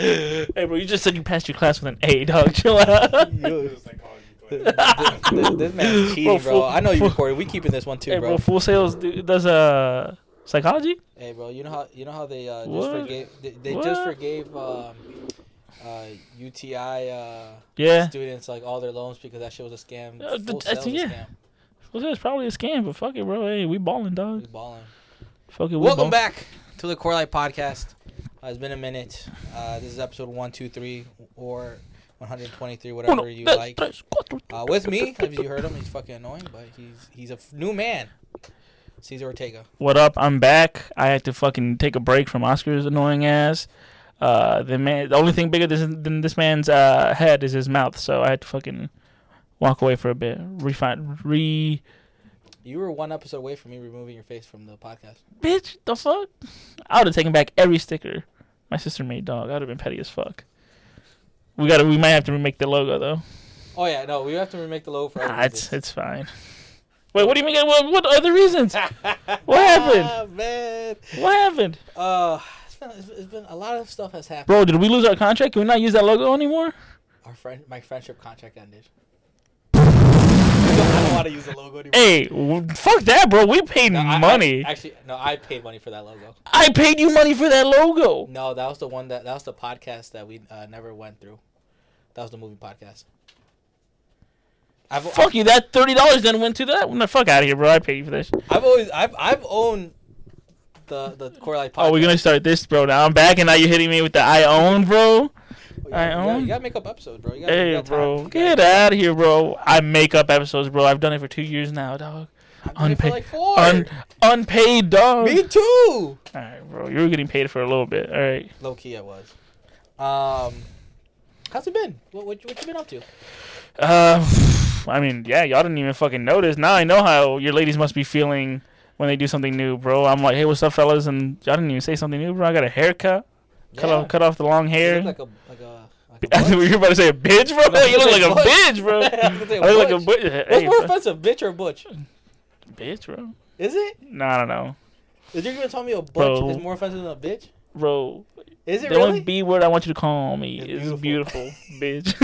Hey, bro, you just said you passed your class with an A, dog. Chill out. This man's cheating, bro. I know you recorded. We keeping this one too, bro. Hey, bro, Full Sales does psychology. Hey, bro, you know how they just forgave. They just forgave UTI students like all their loans because that shit was a scam. Full Sales was a scam. Full Sales probably a scam, but fuck it, bro. Hey, we balling, dog. We balling. Fuck it. Welcome back to the Core Light Podcast. It's been a minute. This is episode 123 or 123, whatever you like. With me, if you heard him, he's fucking annoying, but he's a new man. Cesar Ortega. What up? I'm back. I had to fucking take a break from Oscar's annoying ass. The only thing bigger than this man's head is his mouth, so I had to fucking walk away for a bit. You were one episode away from me removing your face from the podcast. Bitch, the fuck? I would have taken back every sticker my sister made, dog. I would have been petty as fuck. We might have to remake the logo, though. Oh, yeah, no, we have to remake the logo for everything. It's fine. Wait, what do you mean? What other reasons? What happened? Ah, man. What happened? It's been a lot of stuff has happened. Bro, did we lose our contract? Can we not use that logo anymore? My friendship contract ended. I don't want to use the logo anymore. Hey, fuck that, bro. We paid money. I paid money for that logo. I paid you money for that logo. No, that was the one that was the podcast that we never went through. That was the movie podcast. Fuck you. That $30 then went to that. No, fuck out of here, bro. I paid you for this. I've owned the Core Light Podcast. Oh, we're gonna start this, bro. Now I'm back, and now you're hitting me with the I own, bro. You gotta make up episodes, bro. Get out of here, bro. I make up episodes, bro. I've done it for 2 years now, dog. Unpaid, like 4. Unpaid, dog. Me too. All right, bro. You were getting paid for a little bit. All right. Low key, I was. How's it been? What you been up to? I mean, yeah, y'all didn't even fucking notice. Now I know how your ladies must be feeling when they do something new, bro. I'm like, hey, what's up, fellas? And y'all didn't even say something new, bro. I got a haircut. Cut off the long hair. You look like a I think you were about to say a bitch, bro. No, you look like a bitch, bro. I look like a butch. What's more offensive, bitch or butch? Bitch, bro. Is it? No, I don't know. Is you gonna tell me a butch is more offensive than a bitch? Bro. Is it the really? The only B word I want you to call me is beautiful, bitch.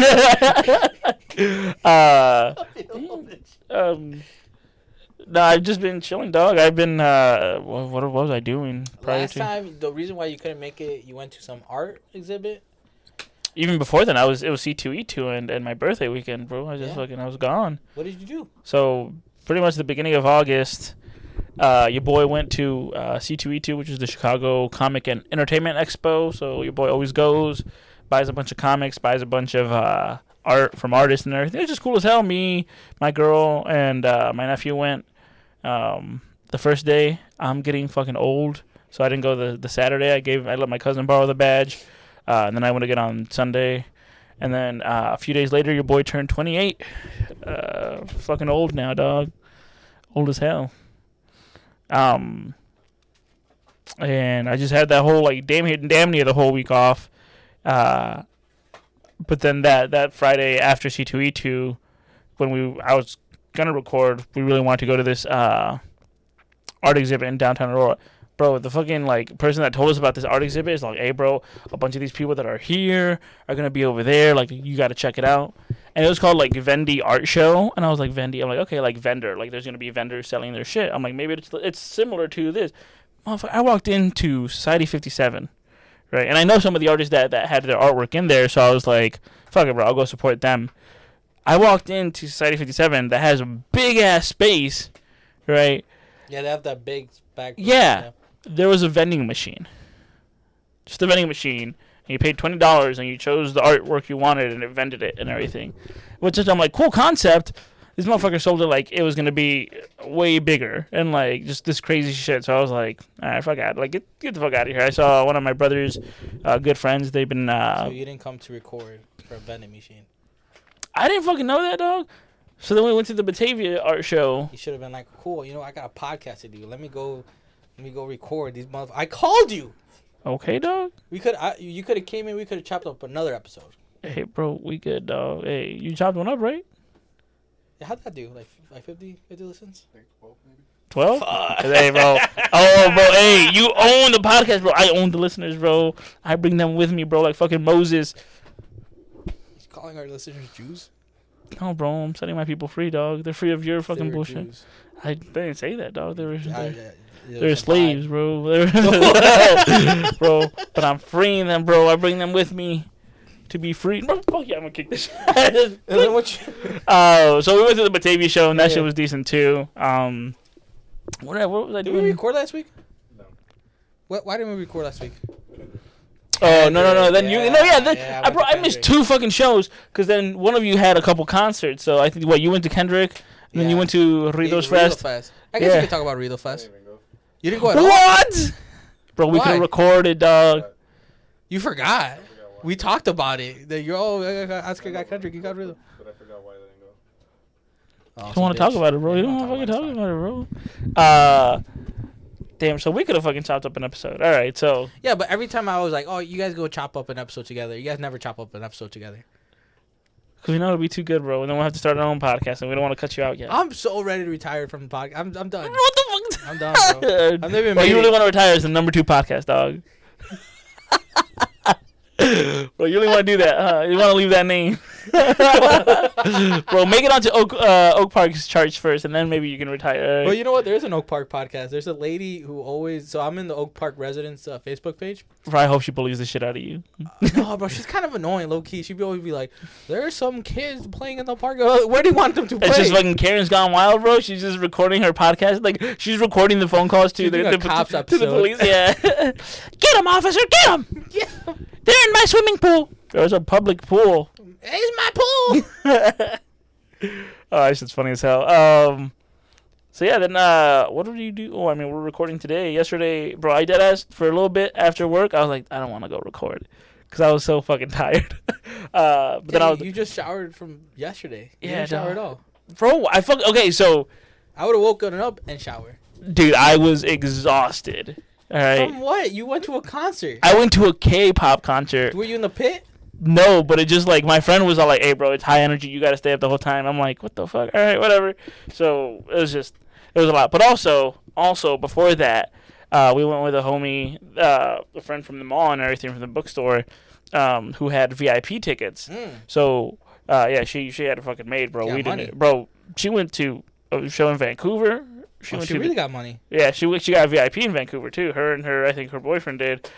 No, I've just been chilling, dog. I've been, what was I doing prior to? Last time, the reason why you couldn't make it, you went to some art exhibit? Even before then, it was C2E2 and my birthday weekend, bro. I just fucking, I was gone. What did you do? So, pretty much the beginning of August, your boy went to C2E2, which is the Chicago Comic and Entertainment Expo. So, your boy always goes, buys a bunch of comics, buys a bunch of, art from artists and everything. It's just cool as hell. Me, my girl, and my nephew went the first day. I'm getting fucking old, so I didn't go the Saturday. I let my cousin borrow the badge, and then I went again on Sunday. And then a few days later, your boy turned 28. Fucking old now, dog. Old as hell. And I just had that whole like damn near the whole week off. But then that Friday after C2E2, when I was gonna record, we really wanted to go to this art exhibit in downtown Aurora. Bro, the fucking like person that told us about this art exhibit is like, hey bro, a bunch of these people that are here are gonna be over there, like you gotta check it out. And it was called like Vendy Art Show, and I was like, Vendy, I'm like, okay, like vendor, like there's gonna be vendors selling their shit. I'm like, maybe it's similar to this. Motherfucker, I walked into Society 57. Right, and I know some of the artists that had their artwork in there, so I was like, fuck it, bro, I'll go support them. I walked into Society 57 that has a big-ass space, right? Yeah, they have that big back. Yeah, there was a vending machine. Just a vending machine, and you paid $20, and you chose the artwork you wanted, and it vended it and everything. Which is, I'm like, cool concept. This motherfucker sold it like it was going to be way bigger and like just this crazy shit. So I was like, all right, fuck out. Like, get the fuck out of here. I saw one of my brother's good friends. They've been. So you didn't come to record for a vending machine? I didn't fucking know that, dog. So then we went to the Batavia art show. You should have been like, cool, you know, I got a podcast to do. Let me go record these motherfuckers. I called you. Okay, dog. You could have came in. We could have chopped up another episode. Hey, bro, we good, dog. Hey, you chopped one up, right? How'd that do? Like 50 listens? Like 12, maybe? 12? Hey, bro. Oh, bro. Hey, you own the podcast, bro. I own the listeners, bro. I bring them with me, bro, like fucking Moses. He's calling our listeners Jews? No, bro. I'm setting my people free, dog. They're free of your fucking bullshit. Jews. I didn't say that, dog. They're slaves, bro. They're bro. But I'm freeing them, bro. I bring them with me to be free. Bro, fuck yeah, I'm gonna kick this shit. So we went to the Batavia show, and that shit was decent too. What was I doing? Did we record last week? No. What? Why didn't we record last week? Oh, no. Then I missed two fucking shows because then one of you had a couple concerts. So I think you went to Kendrick, and then you went to Rido's Fest. I guess we could talk about Rido Fest. You didn't go at all. What? Bro, we could have recorded, dog. You forgot. We talked about it. That Oscar got Kendrick, you got Rido. But I forgot why they didn't go. You don't want to talk about it, bro. You don't want to fucking talk about it, bro. Damn, so we could have fucking chopped up an episode. All right, so. Yeah, but every time I was like, oh, you guys go chop up an episode together. You guys never chop up an episode together. Because we know it'll be too good, bro. And then we'll have to start our own podcast, and we don't want to cut you out yet. I'm so ready to retire from the podcast. I'm done. What the fuck? I'm done, bro. I'm never bro, you really want to retire as the #2 podcast, dog. Bro, you only want to do that, huh? You want to leave that name. Bro, make it onto Oak Park's charts first, and then maybe you can retire. Well, you know what? There's an Oak Park podcast. There's a lady who always... So I'm in the Oak Park residents Facebook page. Bro, I hope she believes the shit out of you. No, bro. She's kind of annoying, low-key. She'd always be like, there's some kids playing in the park. Where do you want them to play? It's just fucking Karen's gone wild, bro. She's just recording her podcast. Like, she's recording the phone calls to the police. Yeah. Get him, officer. Get him. Get him. They're in my swimming pool. There's a public pool. It's my pool. Oh, that shit's funny as hell. So yeah, then what did you do? Oh, I mean, we're recording today. Yesterday, bro, I did ask for a little bit after work. I was like, I don't want to go record because I was so fucking tired. But then you just showered from yesterday. You didn't shower at all, bro. Okay, so I would have woken up and showered. Dude, I was exhausted. All right. From what? You went to a concert. I went to a KPop concert. Were you in the pit? No, but it just like my friend was all like, hey, bro, it's high energy. You got to stay up the whole time. I'm like, what the fuck? All right, whatever. So it was a lot. But also before that, we went with a homie, a friend from the mall and everything from the bookstore who had VIP tickets. Mm. So, yeah, she had a fucking maid, bro. We didn't. Bro, she went to a show in Vancouver. She really got money. Yeah, she got VIP in Vancouver too. Her and I think her boyfriend did.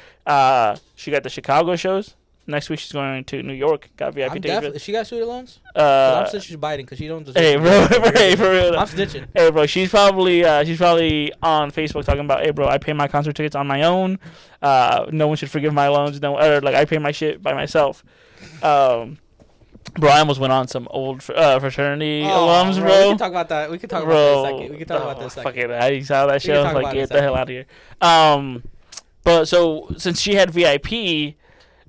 She got the Chicago shows. Next week she's going to New York. Got VIP tickets. She got student loans. I'm saying she's biting because she don't deserve. Hey, bro. Hey, for real. I'm snitching. Hey, bro. She's probably on Facebook talking about, hey, bro, I pay my concert tickets on my own. No one should forgive my loans. No, or like I pay my shit by myself. Bro, I almost went on some old fraternity alums, bro. We can talk about that. We can talk about that in a second. We can talk about this second. Fuck it. I saw that show. I was like, get the hell out of here. But so since she had VIP, they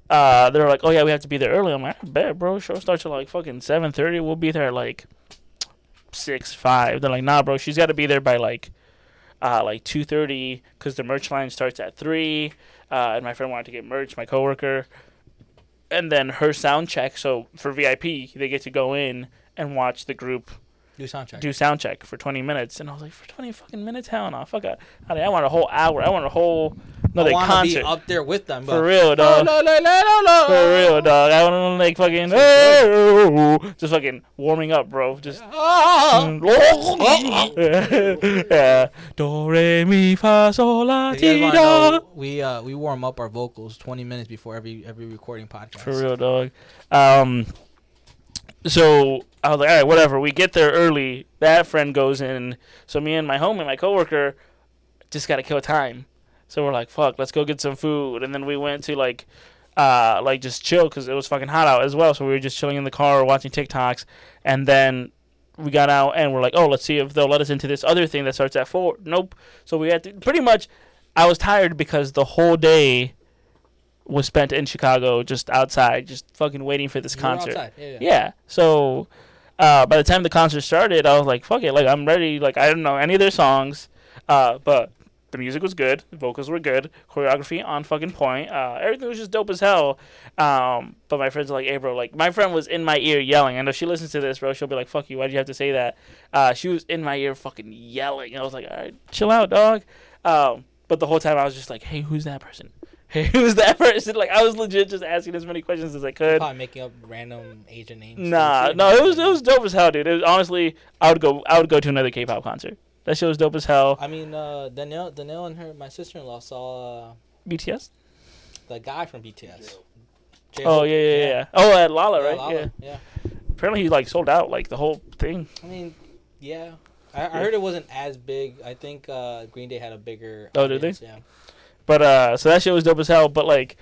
were like, oh, yeah, we have to be there early. I'm like, I bet, bro. Show starts at like fucking 7:30. We'll be there at like 6:05. They're like, nah, bro. She's got to be there by like 2:30 because the merch line starts at 3. And my friend wanted to get merch, my coworker. And then her sound check. So for VIP, they get to go in and watch the group do sound check for 20 minutes. And I was like, for 20 fucking minutes? Hell no. Fuck out. I want a whole hour. I want a whole another concert. I want to be up there with them. But for real, dog. For real, dog. I want to like fucking just fucking warming up, bro. Just yeah. Do re mi fa sol la ti do. We warm up our vocals 20 minutes before every recording podcast. For real, dog. So I was like, all right, whatever. We get there early. That friend goes in. So me and my homie, my coworker, just gotta kill time. So we're like, fuck, let's go get some food. And then we went to like just chill because it was fucking hot out as well. So we were just chilling in the car watching TikToks. And then we got out and we're like, oh, let's see if they'll let us into this other thing that starts at 4. Nope. So we had to pretty much. I was tired because the whole day was spent in Chicago, just outside, just fucking waiting for this concert. Yeah. So by the time the concert started, I was like, fuck it, like I'm ready. Like I don't know any of their songs, but The music was good. The vocals were good. Choreography on fucking point. Everything was just dope as hell. But my friends are like, hey, bro, like, my friend was in my ear yelling. I know she listens to this, bro. She'll be like, fuck you. Why'd you have to say that? She was in my ear fucking yelling. I was like, all right, chill out, dog. But the whole time I was just like, hey, who's that person? Hey, who's that person? Like, I was legit just asking as many questions as I could. Probably making up random Asian names. Nah, no, it was dope as hell, dude. It was, honestly, I would go to another K-pop concert. That shit was dope as hell. I mean, Danielle and her, my sister-in-law, saw... BTS? The guy from BTS. J-Hope. Oh, yeah. Oh, at Lala, right? Lala. Yeah. Apparently he, like, sold out, like, the whole thing. I mean, yeah. I heard it wasn't as big. I think Green Day had a bigger audience. Oh, did they? Yeah. But, so that shit was dope as hell, but, like...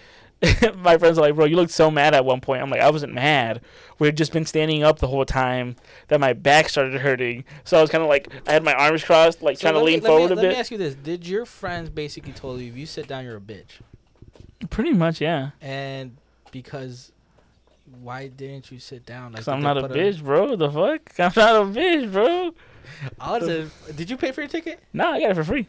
my friends are like, bro, you looked so mad at one point. I'm like, I wasn't mad. We had just been standing up the whole time that my back started hurting. So I was kind of like, I had my arms crossed, like, so trying to lean forward a bit. Let me ask you this. Did your friends basically tell you, if you sit down, you're a bitch? Pretty much, yeah. And because... why didn't you sit down? Because like, I'm not a bitch, bro. The fuck? I'm not a bitch, bro. Did you pay for your ticket? No, I got it for free.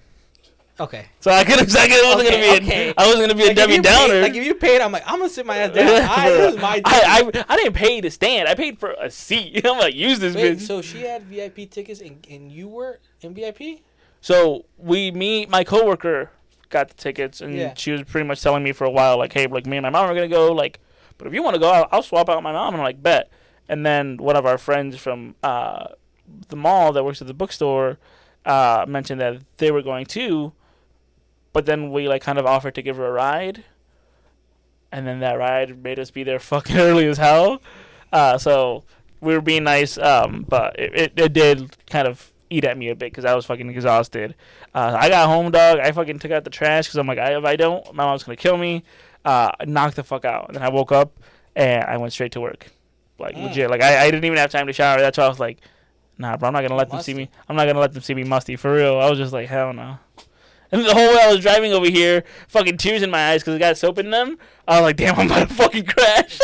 Okay. So I wasn't gonna be a Debbie Downer. Paid, like if you paid, I'm like, I'm gonna sit my ass down. This is my ticket. I didn't pay to stand. I paid for a seat. I'm like, use this bitch. So she had VIP tickets and you were in VIP? So my coworker got the tickets and she was pretty much telling me for a while, like, hey, like me and my mom are gonna go, like, but if you wanna go, I'll swap out my mom. And I'm like, bet. And then one of our friends from the mall that works at the bookstore mentioned that they were going too. But then we, like, kind of offered to give her a ride. And then that ride made us be there fucking early as hell. So we were being nice, but it did kind of eat at me a bit because I was fucking exhausted. I got home, dog. I fucking took out the trash because I'm like, if I don't, my mom's going to kill me. I knocked the fuck out. And then I woke up, and I went straight to work. Like, legit. Like, I didn't even have time to shower. That's why I was like, nah, bro, I'm not going to let them see me. I'm not going to let them see me musty. For real. I was just like, hell no. And the whole way I was driving over here, fucking tears in my eyes because I got soap in them. I was like, damn, I'm about to fucking crash.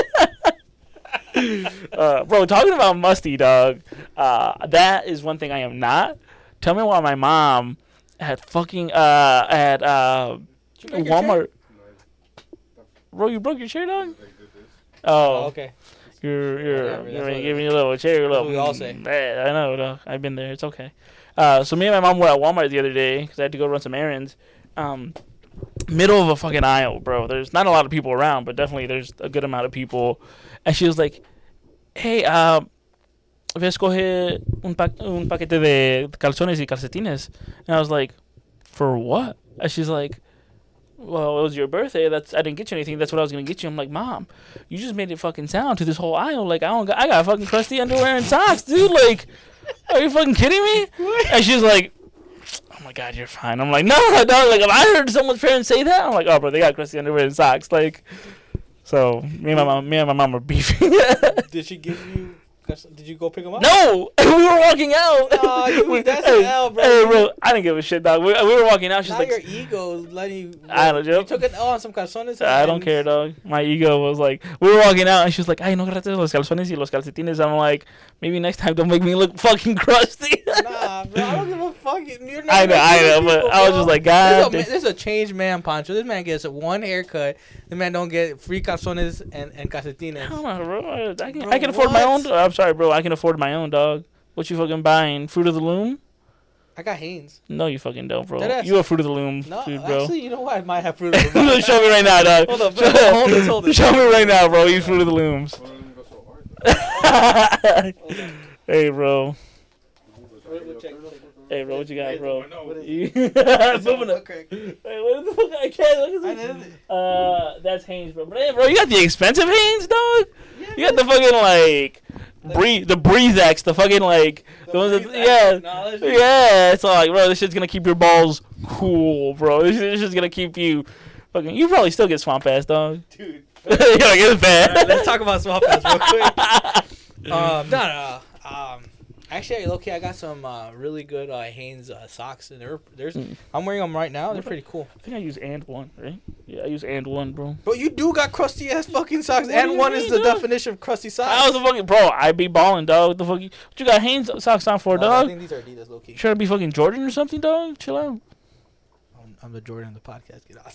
Bro, talking about musty, dog, that is one thing I am not. Tell me why my mom had fucking, Walmart. Bro, you broke your chair, dog? Oh, okay. You're giving me a little chair. That's what we all say. I know, dog. I've been there. It's okay. So me and my mom were at Walmart the other day because I had to go run some errands. Middle of a fucking aisle, bro. There's not a lot of people around, but definitely there's a good amount of people. And she was like, hey, voy a escoger un paquete de calzones y calcetines. And I was like, for what? And she's like, well, it was your birthday. I didn't get you anything. That's what I was going to get you. I'm like, Mom, you just made it fucking sound to this whole aisle. Like, I got fucking crusty underwear and socks, dude. Like... are you fucking kidding me? What? And she's like, oh my god, you're fine. I'm like, no, dog. Like, if I heard someone's parents say that, I'm like, oh, bro, they got crusty underwear and socks. Like, so me and my mom were beefing. Did she give you? Did you go pick them up? No, we were walking out. Oh, that's hell, bro. Hey, bro, I didn't give a shit, dog. We were walking out. She's not like, your ego letting you. I don't know. You took an L on some calzones. I don't care, dog. My ego was like, we were walking out, and she's like, ay, no gracias los calzones y los calcetines. I'm like, maybe next time don't make me look fucking crusty. Nah, bro, I don't give a fuck. You're not I know, people, but bro. I was just like, God. This is a changed man, Poncho. This man gets one haircut. This man don't get free calzones and calcetines. Come on, bro. I can afford my own. Sorry, bro. I can afford my own, dog. What you fucking buying? Fruit of the Loom? I got Hanes. No, you fucking don't, bro. You a Fruit of the Loom, no, dude, bro. Actually, you know what? I might have Fruit of the Loom. Show me right now, dog. Hold up, bro. Hold this. Show me right now, bro. You Fruit of the Looms. Hey, bro. Hey, bro, what you got, bro? Moving up. Hey, what the fuck? I can't look at this. That's Hanes, bro. But hey, bro, you got the expensive Hanes, dog? You got the fucking, like... the Breezex, the fucking, like, the ones that, yeah, it's like, bro, this shit's gonna keep your balls cool, bro. This shit's gonna keep you fucking, you probably still get swamp ass, dog. Dude. Yo, it's bad. Right, let's talk about swamp ass real quick. Actually, low-key, I got some really good Hanes socks, and I'm wearing them right now. They're pretty cool. I think I use and one, right? Yeah, I use and one, bro. Bro, you do got crusty ass fucking socks. What and one mean, is the dog? Definition of crusty socks. I was a fucking bro. I be balling, dog. What the fuck? What you got Hanes socks on for, dog? I think these are Adidas, low-key. Trying to be fucking Jordan or something, dog. Chill out. I'm the Jordan of the podcast. Get off.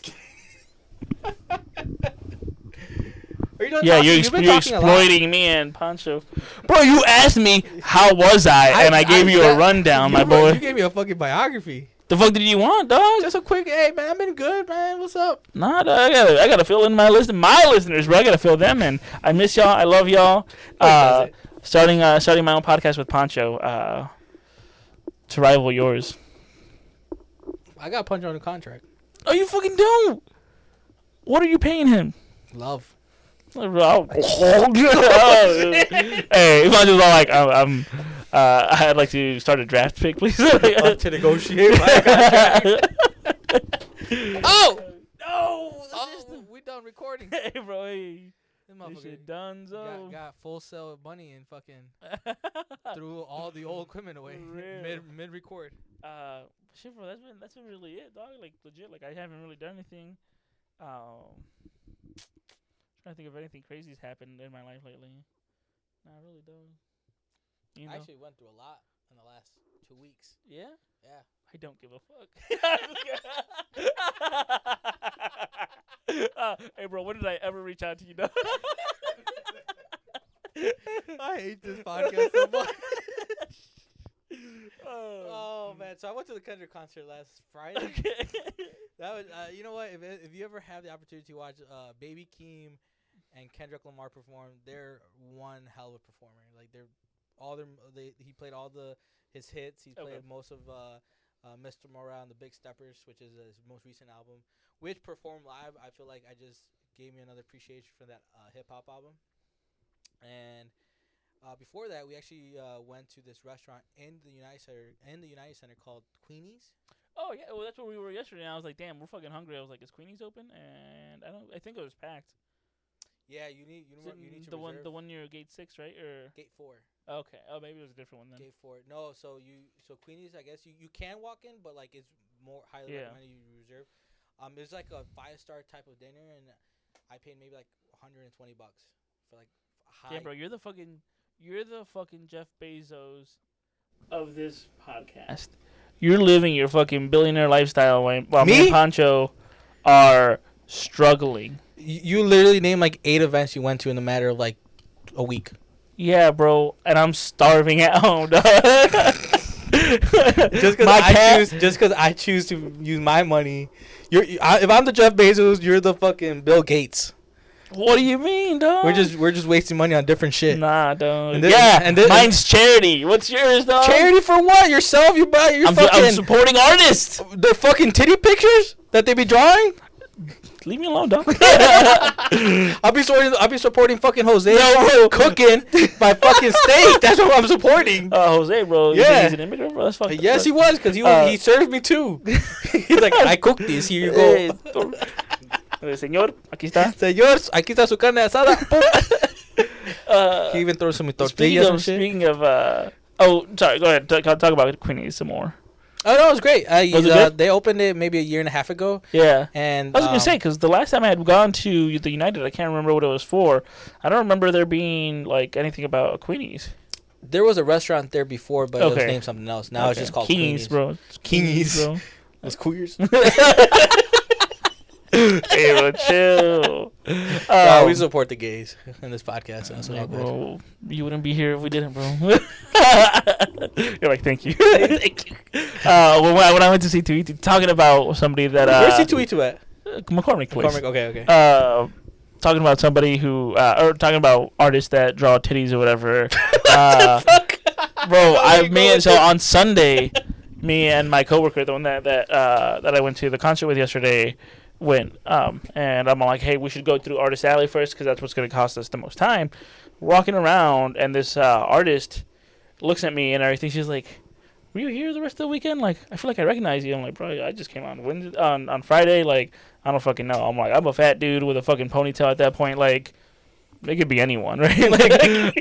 Are you done? Yeah, you're exploiting me and Poncho. Bro, you asked me how was I and I gave you a rundown, my boy. You gave me a fucking biography. The fuck did you want, dog? Just a quick, hey, man, I've been good, man. What's up? Nah, dog, I gotta fill in my listeners, bro. I gotta fill them in. I miss y'all. I love y'all. Starting my own podcast with Poncho to rival yours. I got Poncho on the contract. Oh, you fucking don't. What are you paying him? Love. Hey, if I just all like, I'd like to start a draft pick, please. To negotiate. Oh no! Oh, we done recording. Hey, bro. Hey. This shit donezo. Got Full Sail Bunny and fucking threw all the old equipment away mid record. Shit, bro. That's been really it, dog. Like legit. Like I haven't really done anything. Trying to think of anything crazy's happened in my life lately. Nah, I really don't. You know? I actually went through a lot in the last 2 weeks. Yeah? Yeah. I don't give a fuck. Hey, bro, when did I ever reach out to you? No? I hate this podcast so much. Oh, man. So I went to the Kendrick concert last Friday. Okay. That was, you know what? If you ever have the opportunity to watch Baby Keem and Kendrick Lamar perform, they're one hell of a performer. Like they're all their he played all the his hits. He played most of Mr. Morale and the Big Steppers, which is his most recent album, which performed live. I feel like I just gave me another appreciation for that hip hop album. And before that, we actually went to this restaurant in the United Center called Queenie's. Oh yeah, well that's where we were yesterday. And I was like, damn, we're fucking hungry. I was like, is Queenie's open? And I think it was packed. Yeah, you need to reserve. The one near Gate 6, right? Or Gate 4. Okay. Oh, maybe it was a different one then. Gate 4. No, so Queenie's, I guess you can walk in, but like it's more highly recommended you reserve. It's like a 5-star type of dinner, and I paid maybe like $120 for like high. Yeah, bro, you're the fucking Jeff Bezos of this podcast. You're living your fucking billionaire lifestyle while me and Poncho are struggling. You literally named like 8 events you went to in a matter of like a week. Yeah, bro, and I'm starving at home, dog. Just because I choose to use my money. If I'm the Jeff Bezos, you're the fucking Bill Gates. What do you mean, dog? We're just wasting money on different shit. Nah, dog. Mine's charity. What's yours, dog? Charity for what? Yourself? I'm supporting artists. Their fucking titty pictures that they be drawing. Leave me alone, dog. I'll be supporting fucking Jose. No, cooking my fucking steak. That's what I'm supporting. Jose, bro. Yeah, he's an immigrant, bro. That's fucking. Yes, he was because he served me too. He's like, I cooked this. Here you go. Señor, aquí está. Señor, aquí está su carne asada. He even throws some tortillas and shit. Speaking of, oh, sorry, go ahead. Talk about Queenie's some more. Oh, no, it was great. They opened it maybe a year and a half ago. Yeah. And I was going to say, because the last time I had gone to the United, I can't remember what it was for. I don't remember there being, like, anything about Queenie's. There was a restaurant there before, but it was named something else. Now it's just called Queenie's. Bro. Queenie's, bro. It's queers. Hey, bro, chill. Yeah, we support the gays in this podcast. That's what bro, you wouldn't be here if we didn't, bro. You're like, thank you. Thank you. When I went to C2E2, talking about somebody that... where's C2E2 at? McCormick place. McCormick, okay. Talking about somebody who... or talking about artists that draw titties or whatever. What the fuck? Bro, so on Sunday, me and my coworker, the one that I went to the concert with yesterday... went and I'm like, hey, we should go through Artist Alley first because that's what's going to cost us the most time. Walking around, and this artist looks at me and everything. She's like, were you here the rest of the weekend? Like, I feel like I recognize you. I'm like, bro, I just came on Wednesday, on Friday. Like, I don't fucking know. I'm like, I'm a fat dude with a fucking ponytail at that point. Like, it could be anyone, right? Like, anyone.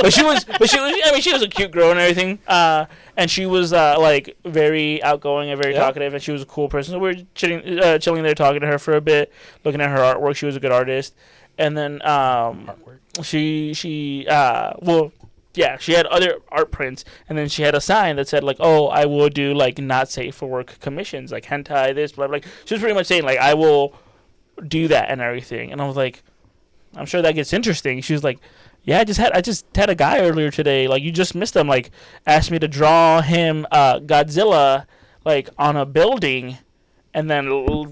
But she was. I mean, she was a cute girl and everything. And she was like very outgoing and very talkative, and she was a cool person. So we were chilling there, talking to her for a bit, looking at her artwork. She was a good artist, and then she Yeah, she had other art prints, and then she had a sign that said, like, oh, I will do, like, not safe for work commissions, like, hentai, this, blah, blah. She was pretty much saying, like, I will do that and everything. And I was like, I'm sure that gets interesting. She was like, yeah, I just had a guy earlier today, like, you just missed him, like, asked me to draw him Godzilla, like, on a building, and then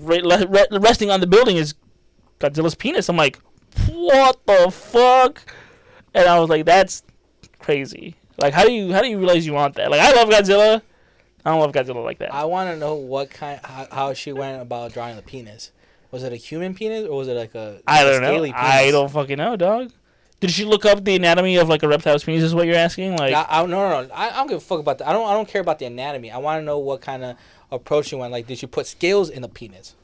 resting on the building is Godzilla's penis. I'm like, what the fuck? And I was like, that's crazy. Like, how do you realize you want that? Like, I love Godzilla. I don't love Godzilla like that. I want to know what kind, how she went about drawing the penis. Was it a human penis or was it like a I don't know. Penis? I don't fucking know, dog. Did she look up the anatomy of like a reptile's penis? Is what you're asking? Like, no. I don't give a fuck about that. I don't care about the anatomy. I want to know what kind of approach she went. Like, did she put scales in the penis?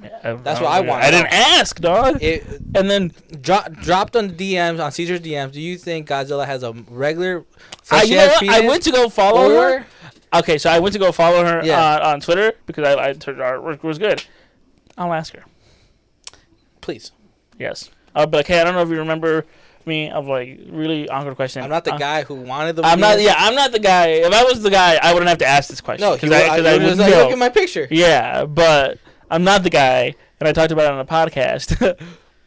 That's what I want. I didn't ask, dog. And then dropped on the DMs, on Cesar's DMs. Do you think Godzilla has a regular? I went to go follow her. Okay, so I went to go follow her on Twitter because I heard her artwork was good. I'll ask her. Please. Yes. I'll be like, hey, I don't know if you remember me. I'm like, really awkward question. I'm not the guy who wanted the. I'm not the guy. If I was the guy, I wouldn't have to ask this question. No, because I was like, look at my picture. Yeah, but. I'm not the guy, and I talked about it on a podcast.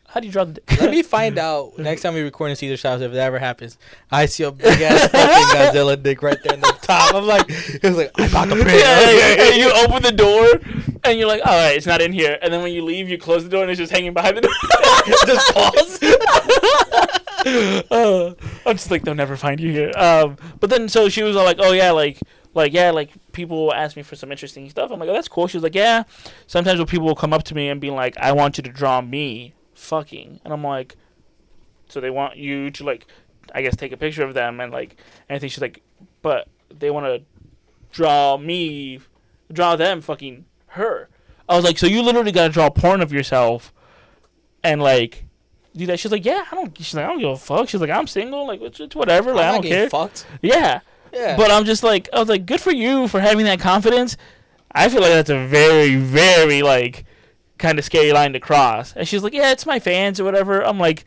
How do you draw the dick? Let me find out next time we record in Cesar's house if that ever happens. I see a big-ass fucking Godzilla dick right there in the top. I'm like, it was like, I bought the print. Yeah. You open the door, and you're like, all right, it's not in here. And then when you leave, you close the door, and it's just hanging behind the door. Just pause. I'm just like, they'll never find you here. But then, so she was all like, oh, yeah, like people ask me for some interesting stuff. I'm like, oh, that's cool. She was like, yeah. Sometimes when people will come up to me and be like, I want you to draw me fucking. And I'm like, so they want you to, like, I guess take a picture of them and, like, anything. She's like, but they want to draw them fucking her. I was like, so you literally got to draw porn of yourself and, like, do that. She's like, yeah, I don't give a fuck. She's like, I'm single. Like, it's whatever. Like, I don't care. Fucked. Yeah. Yeah. But I'm just like, I was like, good for you for having that confidence. I feel like that's a very, very, like, kind of scary line to cross. And she's like, yeah, it's my fans or whatever. I'm like,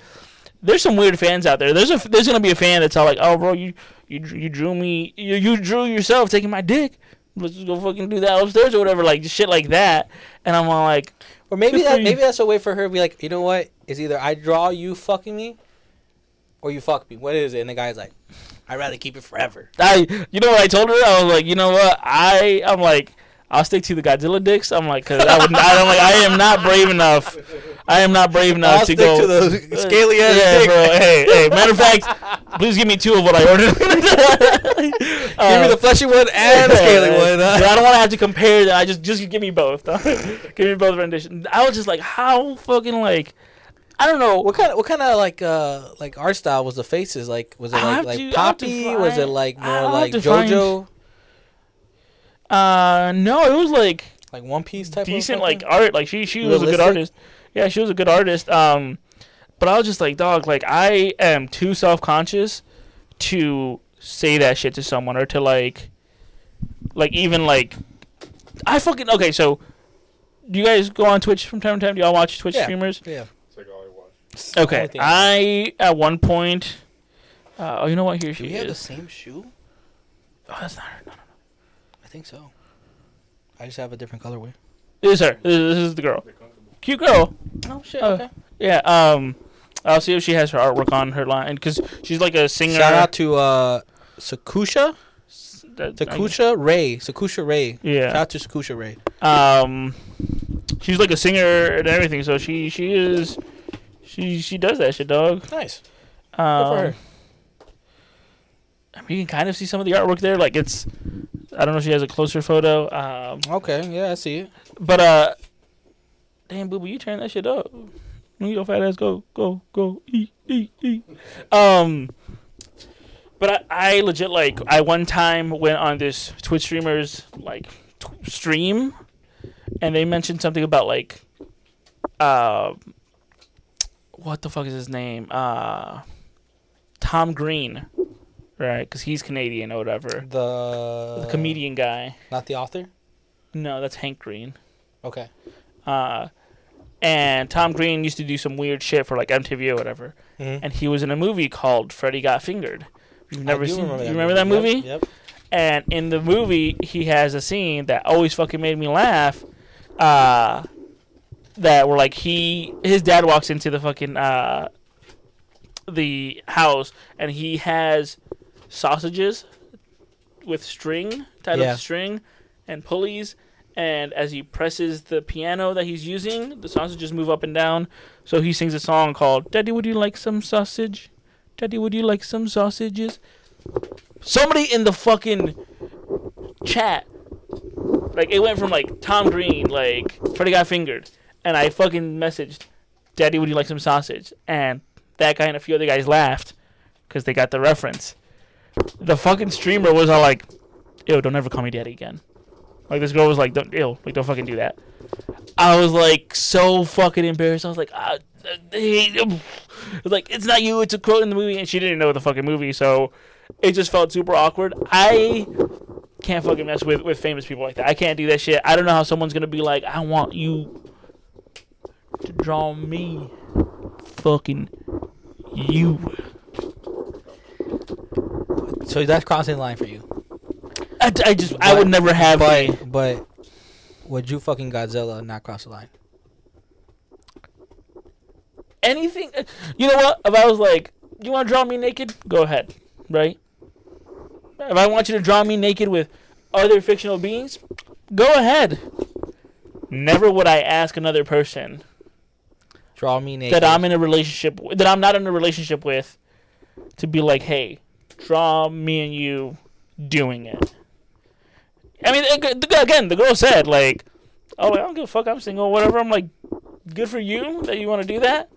there's some weird fans out there. There's gonna be a fan that's all like, oh, bro, you drew me, you drew yourself taking my dick. Let's just go fucking do that upstairs or whatever, like, just shit like that. And I'm all like, or maybe that's a way for her to be like, you know what? It's either I draw you fucking me, or you fuck me. What is it? And the guy's like, I'd rather keep it forever. You know what I told her? I was like, you know what? I'm like, I'll stick to the Godzilla dicks. I'm like, because I am not brave enough to go. I'll stick to the scaly ass dick. Bro, hey. Matter of fact, please give me two of what I ordered. Give me the fleshy one and the scaly one. I don't want to have to compare that. Just give me both. Give me both renditions. I was just like, how fucking, like, I don't know what kind of like art style was the faces like? Was it like poppy? Was it like more like JoJo? No, it was like One Piece type. Decent like art. Like she was a good artist. Yeah, she was a good artist. But I was just like, dog, like I am too self-conscious to say that shit to someone or to like even like I fucking okay. So do you guys go on Twitch from time to time? Do y'all watch Twitch streamers? Yeah. Okay, I at one point. Oh, you know what? Here she is. Do we have the same shoe? Oh, that's not her. No. I think so. I just have a different colorway. It is her. This is the girl. Cute girl. Oh shit. Okay. Yeah. I'll see if she has her artwork on her line because she's like a singer. Shout out to Sakusha. Sakusha Rei. Yeah. Shout out to Sakusha Rei. She's like a singer and everything. So she is. She does that shit, dog. Nice. Good for her. I mean, you can kind of see some of the artwork there. Like, it's... I don't know if she has a closer photo. Okay, yeah, I see it. But, damn, Booba, you turn that shit up. Your fat ass go. Eat. But I legit, like... I one time went on this Twitch streamer's, like, stream. And they mentioned something about, like... what the fuck is his name? Tom Green, right? Because he's Canadian or whatever. The comedian guy. Not the author? No, that's Hank Green. Okay. And Tom Green used to do some weird shit for like MTV or whatever. Mm-hmm. And he was in a movie called Freddy Got Fingered, You've never seen. You remember that movie? Yep. And in the movie, he has a scene that always fucking made me laugh. That were like his dad walks into the fucking the house, and he has sausages with string tied up to string and pulleys, and as he presses the piano that he's using, the sausages move up and down. So he sings a song called "Daddy, would you like some sausage? Daddy, would you like some sausages?" Somebody in the fucking chat, like it went from like Tom Green, like Freddy Got Fingered, and I fucking messaged, "Daddy, would you like some sausage?" And that guy and a few other guys laughed because they got the reference. The fucking streamer was all like, "Ew, don't ever call me daddy again." Like this girl was like, don't fucking do that." I was like so fucking embarrassed. I was like, it's not you, it's a quote in the movie, and she didn't know the fucking movie, so it just felt super awkward. I can't fucking mess with famous people like that. I can't do that shit. I don't know how someone's gonna be like, "I want you to draw me fucking you." So that's crossing the line for you. I would never have. But would you fucking Godzilla not cross the line? Anything, you know what? If I was like, "You want to draw me naked? Go ahead," right? If I want you to draw me naked with other fictional beings, go ahead. Never would I ask another person, "Draw me naked," that I'm not in a relationship with, to be like, "Hey, draw me and you doing it." I mean, again, the girl said, like, "Oh, I don't give a fuck, I'm single," whatever. I'm like, good for you that you want to do that.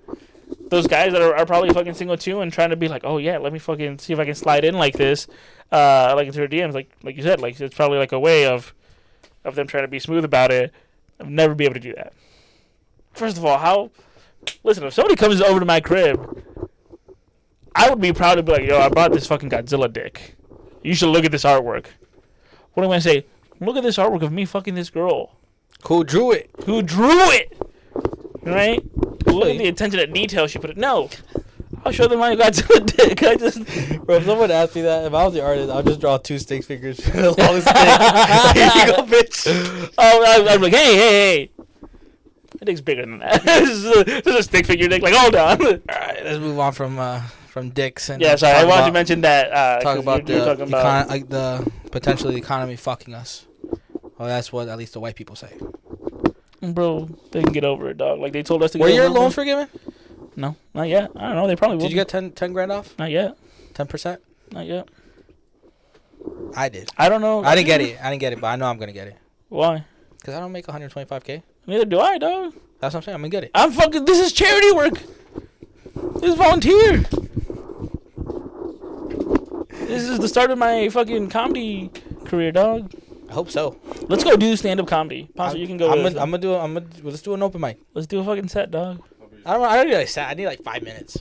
Those guys that are probably fucking single too and trying to be like, "Oh yeah, let me fucking see if I can slide in like this," like into her DMs, like you said, like it's probably like a way of them trying to be smooth about it. I'd never be able to do that. First of all, listen, if somebody comes over to my crib, I would be proud to be like, "Yo, I brought this fucking Godzilla dick. You should look at this artwork." What am I going to say? "Look at this artwork of me fucking this girl. Who drew it? Right? Look at the attention to detail she put it." No. I'll show them my Godzilla dick. Bro, if someone asked me that, if I was the artist, I'll just draw two stick figures. The longest stick. Here you go, bitch. Oh, I'm like, hey. My dick's bigger than that. This is a stick figure dick. Like, hold on. All right, let's move on from dicks. And yeah, sorry, I wanted to mention that. Talk about the potentially economy fucking us. Well, that's what at least the white people say. Bro, they can get over it, dog. Like, they told us to get over it. Were your loans forgiven? No, not yet. I don't know. They probably will. Did you get 10 grand off? Not yet. 10%? Not yet. I did. I don't know. I didn't get it, but I know I'm going to get it. Why? Because I don't make 125K. Neither do I, dog. That's what I'm saying. I'm going to get it. This is charity work. This is volunteer. This is the start of my fucking comedy career, dog. I hope so. Let's go do stand-up comedy. Poncho, you can go. Let's do an open mic. Let's do a fucking set, dog. I don't need like set. I need like 5 minutes.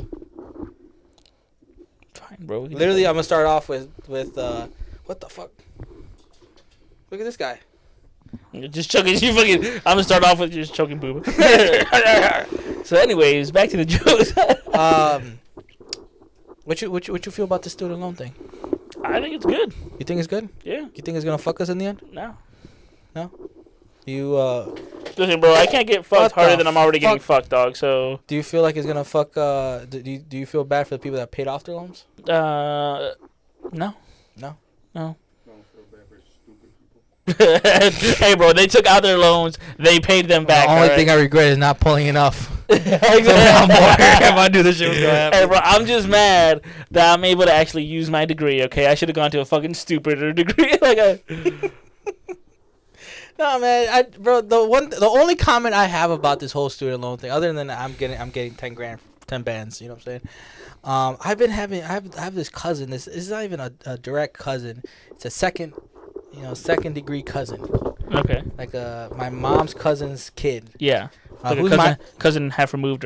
Fine, bro. Literally, I'm gonna start off with what the fuck? Look at this guy. You're just choking. I'm gonna start off with just choking Booba. So, anyways, back to the jokes. What you feel about the student loan thing? I think it's good. You think it's good? Yeah. You think it's gonna fuck us in the end? No. You listen, bro. I can't get fucked harder than I'm already getting fucked, dog. So. Do you feel like it's gonna fuck? Do you feel bad for the people that paid off their loans? No. I don't feel bad for stupid people. Hey, bro. They took out their loans. They paid them back. The only thing I regret is not pulling enough. Exactly. So now I'm bored. If I do this shit, hey, bro, I'm just mad that I'm able to actually use my degree. Okay, I should have gone to a fucking stupider degree. No, man, the only comment I have about this whole student loan thing, other than I'm getting 10 grand, 10 bands. You know what I'm saying? I have this cousin. This is not even a direct cousin. It's a second degree cousin. Okay. Like my mom's cousin's kid. Yeah. Like a cousin removed.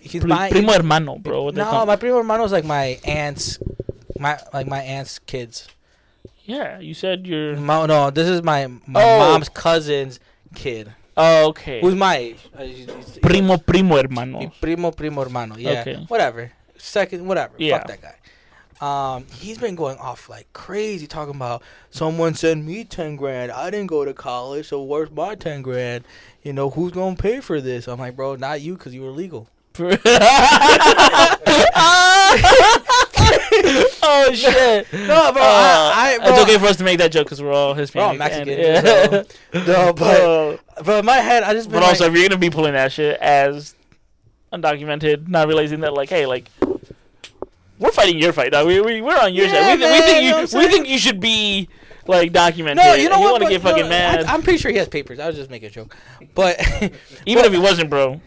He's my primo hermano, bro. My primo hermano is like my aunt's kids. Yeah, you said your no. This is my mom's cousin's kid. Oh, okay. Who's my age? Primo hermano. Yeah. Okay. Whatever. Second, whatever. Yeah. Fuck that guy. He's been going off like crazy, talking about someone sent me 10 grand. I didn't go to college, so where's my 10 grand? You know, who's going to pay for this? I'm like, bro, not you, because you were legal. Oh, shit. No, bro, it's okay for us to make that joke because we're all Hispanic. We're all Mexican. Yeah. So. No, but in my head, I just been But also, if you're going to be pulling that shit as undocumented, not realizing that, like, hey, like, we're fighting your fight, dog. We're on your side. We think you should be, like, documented. No, you know what? You want to get fucking mad. I'm pretty sure he has papers. I was just making a joke. But even if he wasn't, bro,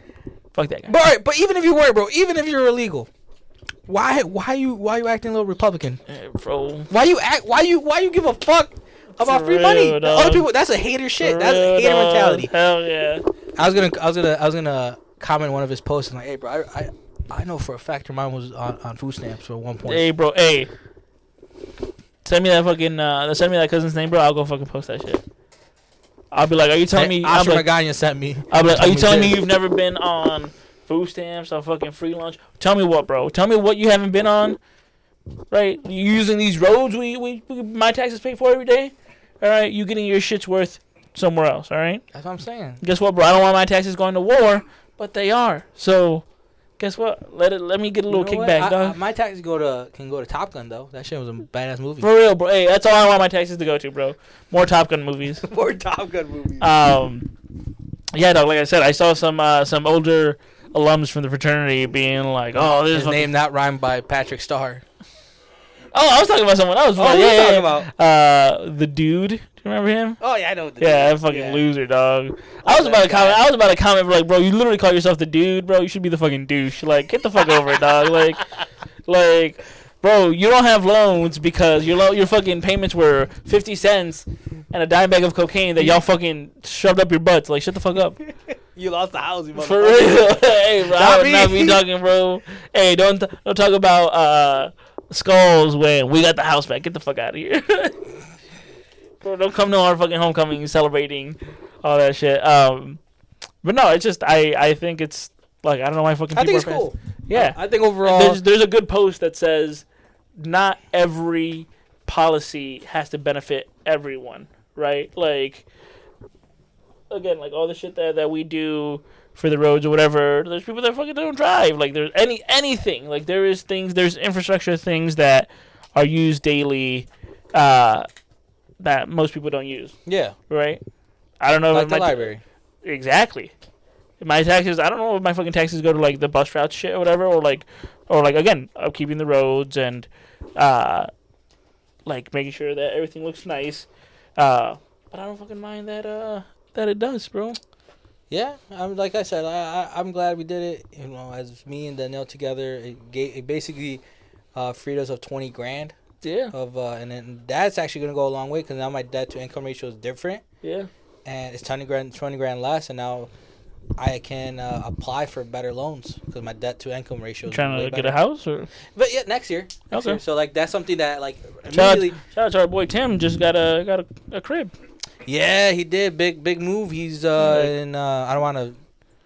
fuck that guy. But even if you were, bro, even if you're illegal, why you acting a little Republican, bro? Why you give a fuck about free money? Other people, that's a hater shit. That's a hater mentality. Hell yeah. I was gonna comment one of his posts and like, hey, bro, I know for a fact your mom was on food stamps for one point. Hey, bro, hey. Send me that cousin's name, bro. I'll go fucking post that shit. I'll be like, are you telling me? Oscar Magana sent me. I'll be like, are you telling me you've never been on food stamps or fucking free lunch? Tell me what, bro. Tell me what you haven't been on. Right? You using these roads we my taxes pay for every day? All right? You getting your shit's worth somewhere else, all right? That's what I'm saying. Guess what, bro? I don't want my taxes going to war, but they are. So guess what? Let me get a little kickback, dog. My taxes can go to Top Gun, though. That shit was a badass movie. For real, bro. Hey, that's all I want my taxes to go to, bro. More Top Gun movies. More Top Gun movies. Yeah, dog. Like I said, I saw some older alums from the fraternity being like, "Oh, this is name not rhymed by Patrick Starr." Oh, I was talking about someone else. Oh, like, talking about the dude. Do you remember him? Oh yeah, I know. That fucking loser, dog. I was about to comment, like, bro, you literally call yourself the dude, bro. You should be the fucking douche. Like, get the fuck over it, dog. Like, bro, you don't have loans because your fucking payments were 50 cents and a dime bag of cocaine that y'all fucking shoved up your butts. Like, shut the fuck up. You lost the house, you motherfucker. For real, hey, bro. I would not be talking, bro. Hey, don't talk about skulls when we got the house back. Get the fuck out of here. Bro, don't come to our fucking homecoming celebrating all that shit. But no, it's just I think it's like, I don't know why fucking people I think it's fast. Cool. Yeah. I think overall there's a good post that says not every policy has to benefit everyone, right? Like, again, like all the shit that we do for the roads or whatever, there's people that fucking don't drive. Like, there's anything. Like, there's infrastructure things that are used daily that most people don't use. Yeah. Right? I don't know. Like the library. Exactly. My taxes, I don't know if my fucking taxes go to, like, the bus route shit or whatever, or again, upkeeping the roads and, like, making sure that everything looks nice. But I don't fucking mind that it does, bro. Yeah, like I said, I'm glad we did it. You know, as me and Danielle together, it basically freed us of 20 grand. Yeah. And then that's actually going to go a long way because now my debt to income ratio is different. Yeah. And it's 20 grand less, and now I can apply for better loans because my debt to income ratio is trying to get better. A house, or but yeah, next year. Next year. So like that's something that like immediately. Shout out to our boy Tim. Just got a crib. Yeah, he did. Big move. He's in I don't want to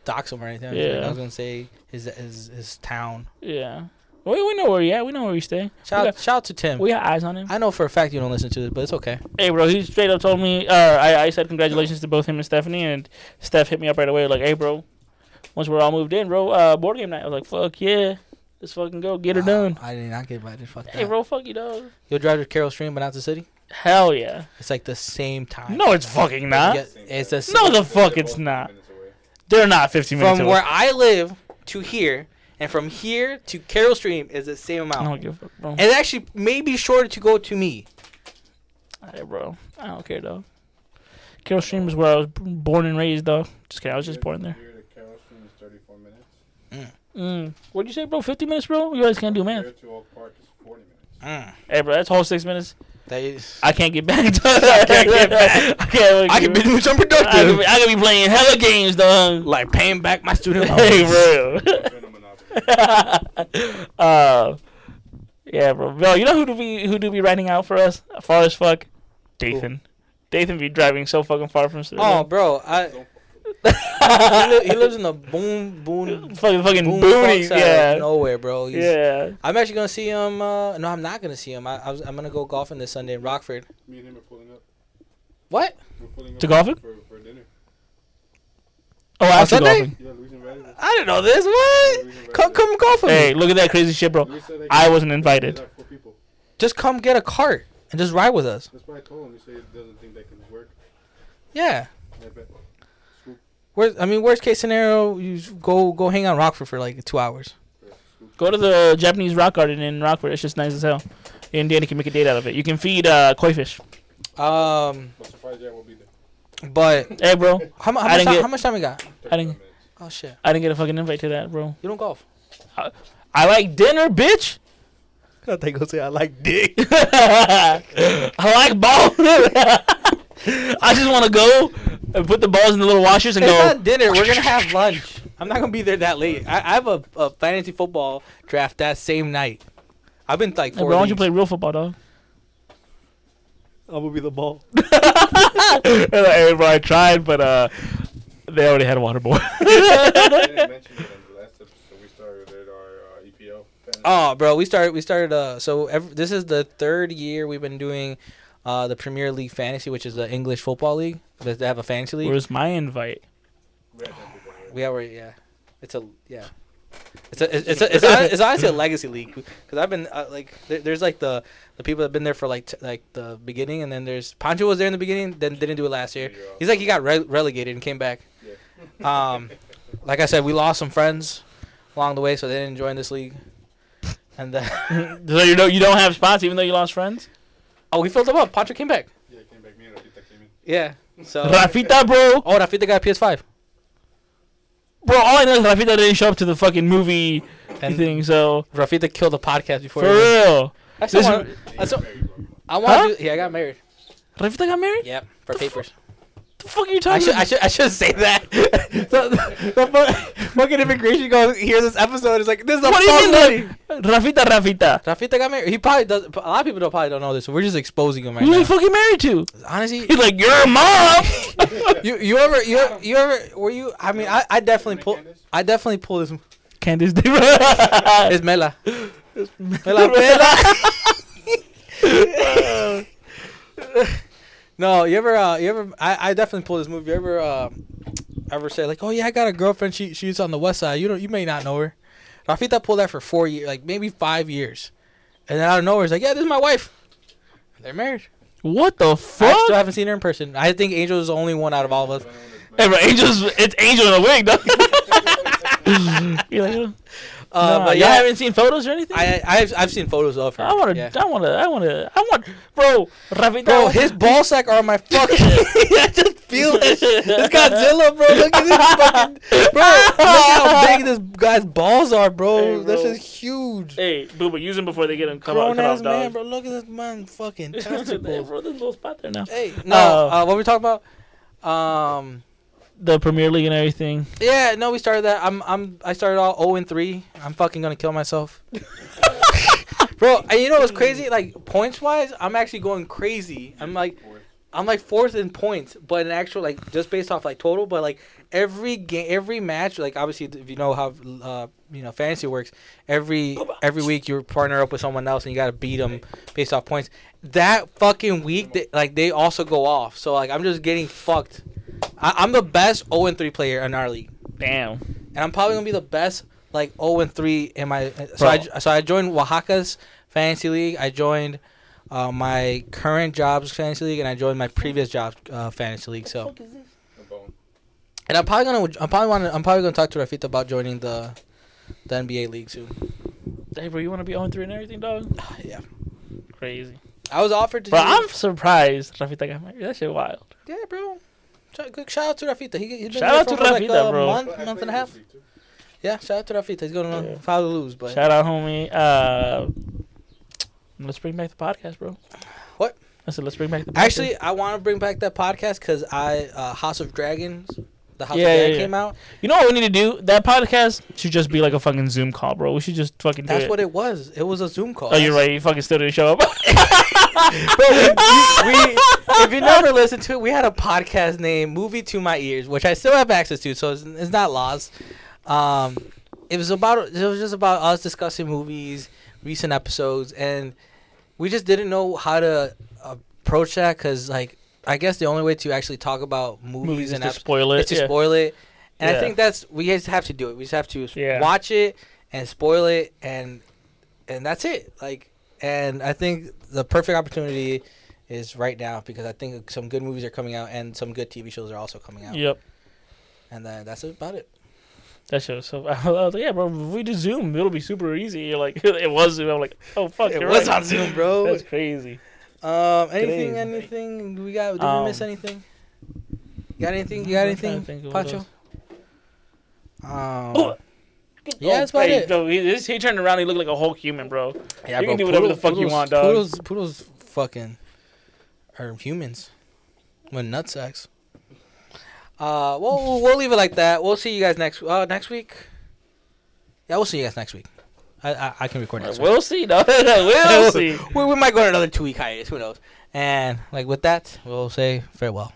dox him or anything. Yeah. I was gonna say his town. Yeah. Well, we know where he at. We know where he stay. Shout out to Tim. We got eyes on him. I know for a fact you don't listen to this, but it's okay. Hey, bro, he straight up told me. I said congratulations to both him and Stephanie, and Steph hit me up right away like, hey, bro, once we're all moved in, bro, board game night. I was like, fuck yeah, let's fucking go get her done. I did not get invited. Fuck. Hey, bro, fuck you, dog. You'll drive to Carroll Stream, but not the city. Hell yeah! It's like the same time. No, it's fucking not. It's a no, the fuck it's not. They're not 15 minutes away. From where I live to here, and from here to Carroll Stream is the same amount. I don't give a fuck, bro. It's actually maybe shorter to go to me. Hey, bro, I don't care though. Carroll Stream is where I was born and raised, though. Just kidding, I was just born there. Here to Carroll Stream is 34 minutes. What'd you say, bro? 50 minutes, bro? You guys can't do math. Here to Oak Park is 40 minutes. Hey, bro, that's whole 6 minutes. I can't get back. I can be doing some productive. I can be playing hella games, dog. Like paying back my student loans. Hey, bro. Yeah, bro. Bro, you know who do be riding out for us? Far as fuck, Dathan. Ooh. Dathan be driving so fucking far from student. Oh, bro. He lives in a fucking boonies, yeah, nowhere, bro. He's, yeah, I'm actually gonna see him. No, I'm not gonna see him. I'm gonna go golfing this Sunday in Rockford. Me and him are pulling up. What? We're pulling up to golfing for dinner. Oh, after golfing. Yeah, I didn't know this. What? Come golf with me. Hey, look at that crazy shit, bro. I wasn't invited. Like just come get a cart and just ride with us. That's why I told him. He said he doesn't think that can work. Yeah. I bet. Worst case scenario, you go hang out in Rockford for like 2 hours. Go to the Japanese rock garden in Rockford. It's just nice as hell. And Danny can make a date out of it. You can feed koi fish. I'm surprised that will be there. But hey, bro, how much time we got? Oh shit! I didn't get a fucking invite to that, bro. You don't golf. I like dinner, bitch. I think I'll say I like dick. I like balls. I just want to go and put the balls in the little washers and go. It's not dinner. We're going to have lunch. I'm not going to be there that late. I have a fantasy football draft that same night. I've been like 4 days. Why don't you play real football, dog? I'm going to be the ball. Everybody tried, but they already had a water boy. Oh, bro, we started. This is the third year we've been doing the Premier League Fantasy, which is the English Football League. They have a fantasy league. Where's my invite? It's honestly a legacy league because I've been there's like the people that have been there for like the beginning, and then there's Poncho was there in the beginning, then didn't do it last year. He's like he got relegated and came back. Yeah. Like I said, we lost some friends along the way, so they didn't join this league. And then so you don't have spots even though you lost friends. Oh, we filled them up. Poncho came back. Yeah, he came back. Me and Rafita came in. Yeah. So Rafita, bro. Oh, Rafita got a PS5. Bro, all I know is Rafita didn't show up to the fucking movie and thing. So Rafita killed the podcast before. For real. I got married. Rafita got married. Yep. For papers. The fuck are you talking about? I should say that. the fucking immigration goes hear this episode. It's like this is a fucking Rafita got married. He probably does. A lot of people probably don't know this. So we're just exposing him right now. Who are you fucking married to? Honestly, he's like your mom. you ever were you? I mean, I definitely pull this. Candice It's Mela. It's Mela. No, you ever? I definitely pull this move. You ever, ever say like, oh yeah, I got a girlfriend. She's on the west side. You may not know her. Rafita pulled that for 4 years, like maybe 5 years, and then out of nowhere, it's like, yeah, this is my wife. They're married. What the fuck? I still haven't seen her in person. I think Angel is the only one out of all of us. Hey, bro, it's Angel in a wig, though. You're like, oh. But y'all haven't seen photos or anything. I've seen photos of her. I want to. Bro, Rafita. Bro, his ball sack are my fucking. I just feel that shit. This Godzilla, bro. Look at this fucking. Bro, look how big this guy's balls are, bro. Hey, bro. This is huge. Hey, Booba, use them before they get them cut off. Grown-ass man, bro. Look at this man fucking testicles. Hey, bro, there's a little spot there now. Hey, no. What we talking about? The Premier League and everything. Yeah, no, we started that. I started all 0-3. I'm fucking gonna kill myself, bro. And you know what's crazy? Like points wise, I'm actually going crazy. I'm like fourth in points, but in actual like just based off like total. But like every game, every match, like obviously if you know how fantasy works, every week you partner up with someone else and you gotta beat them based off points. That fucking week, they also go off. So like I'm just getting fucked. I'm the best 0-3 player in our league. Damn. And I'm probably gonna be the best like 0-3 in my. So I joined Oaxaca's fantasy league. I joined my current job's fantasy league, and I joined my previous job's fantasy league. So. What the fuck is this? And I'm probably gonna talk to Rafita about joining the NBA league soon. Hey, bro, you want to be 0-3 and everything, dog? Yeah. Crazy. I was offered to. Bro, I'm surprised Rafita got married. That shit wild. Yeah, bro. Shout out to Rafita. He's been there for like a month and a half. Yeah, shout out to Rafita. He's going to probably lose. But. Shout out, homie. Let's bring back the podcast, bro. What? I said, let's bring back the podcast. Actually, I want to bring back that podcast because House of Dragons, the House of Dragons came out. You know what we need to do? That podcast should just be like a fucking Zoom call, bro. We should just fucking do it. That's what it was. It was a Zoom call. Oh, you're right. You fucking still didn't show up. Bro, if you never listened to it, we had a podcast named Movie to My Ears, which I still have access to, so it's not lost. It was just about us discussing movies, recent episodes, and we just didn't know how to approach that because, like, I guess the only way to actually talk about movies and spoil it, is to spoil it. And I think that's, we just have to do it. We just have to watch it and spoil it, and that's it. Like, and I think the perfect opportunity is right now because I think some good movies are coming out and some good TV shows are also coming out. Yep. And then that's about it. That show. So I was like, yeah, bro, if we do Zoom, it'll be super easy. You're like, it was Zoom. I'm like, oh fuck, it was on Zoom, bro. That's crazy. Anything we got? Did we miss anything? You got anything, Poncho? Yeah, that's about it. Bro, he turned around. He looked like a whole human, bro. Yeah, you can do whatever the fuck you want, dog. Poodles fucking are humans with nut sacks. We'll leave it like that. We'll see you guys next week. Yeah, we'll see you guys next week. I can record next week. We'll see. We'll see. We might go on another 2-week hiatus. Who knows? And like with that, we'll say farewell.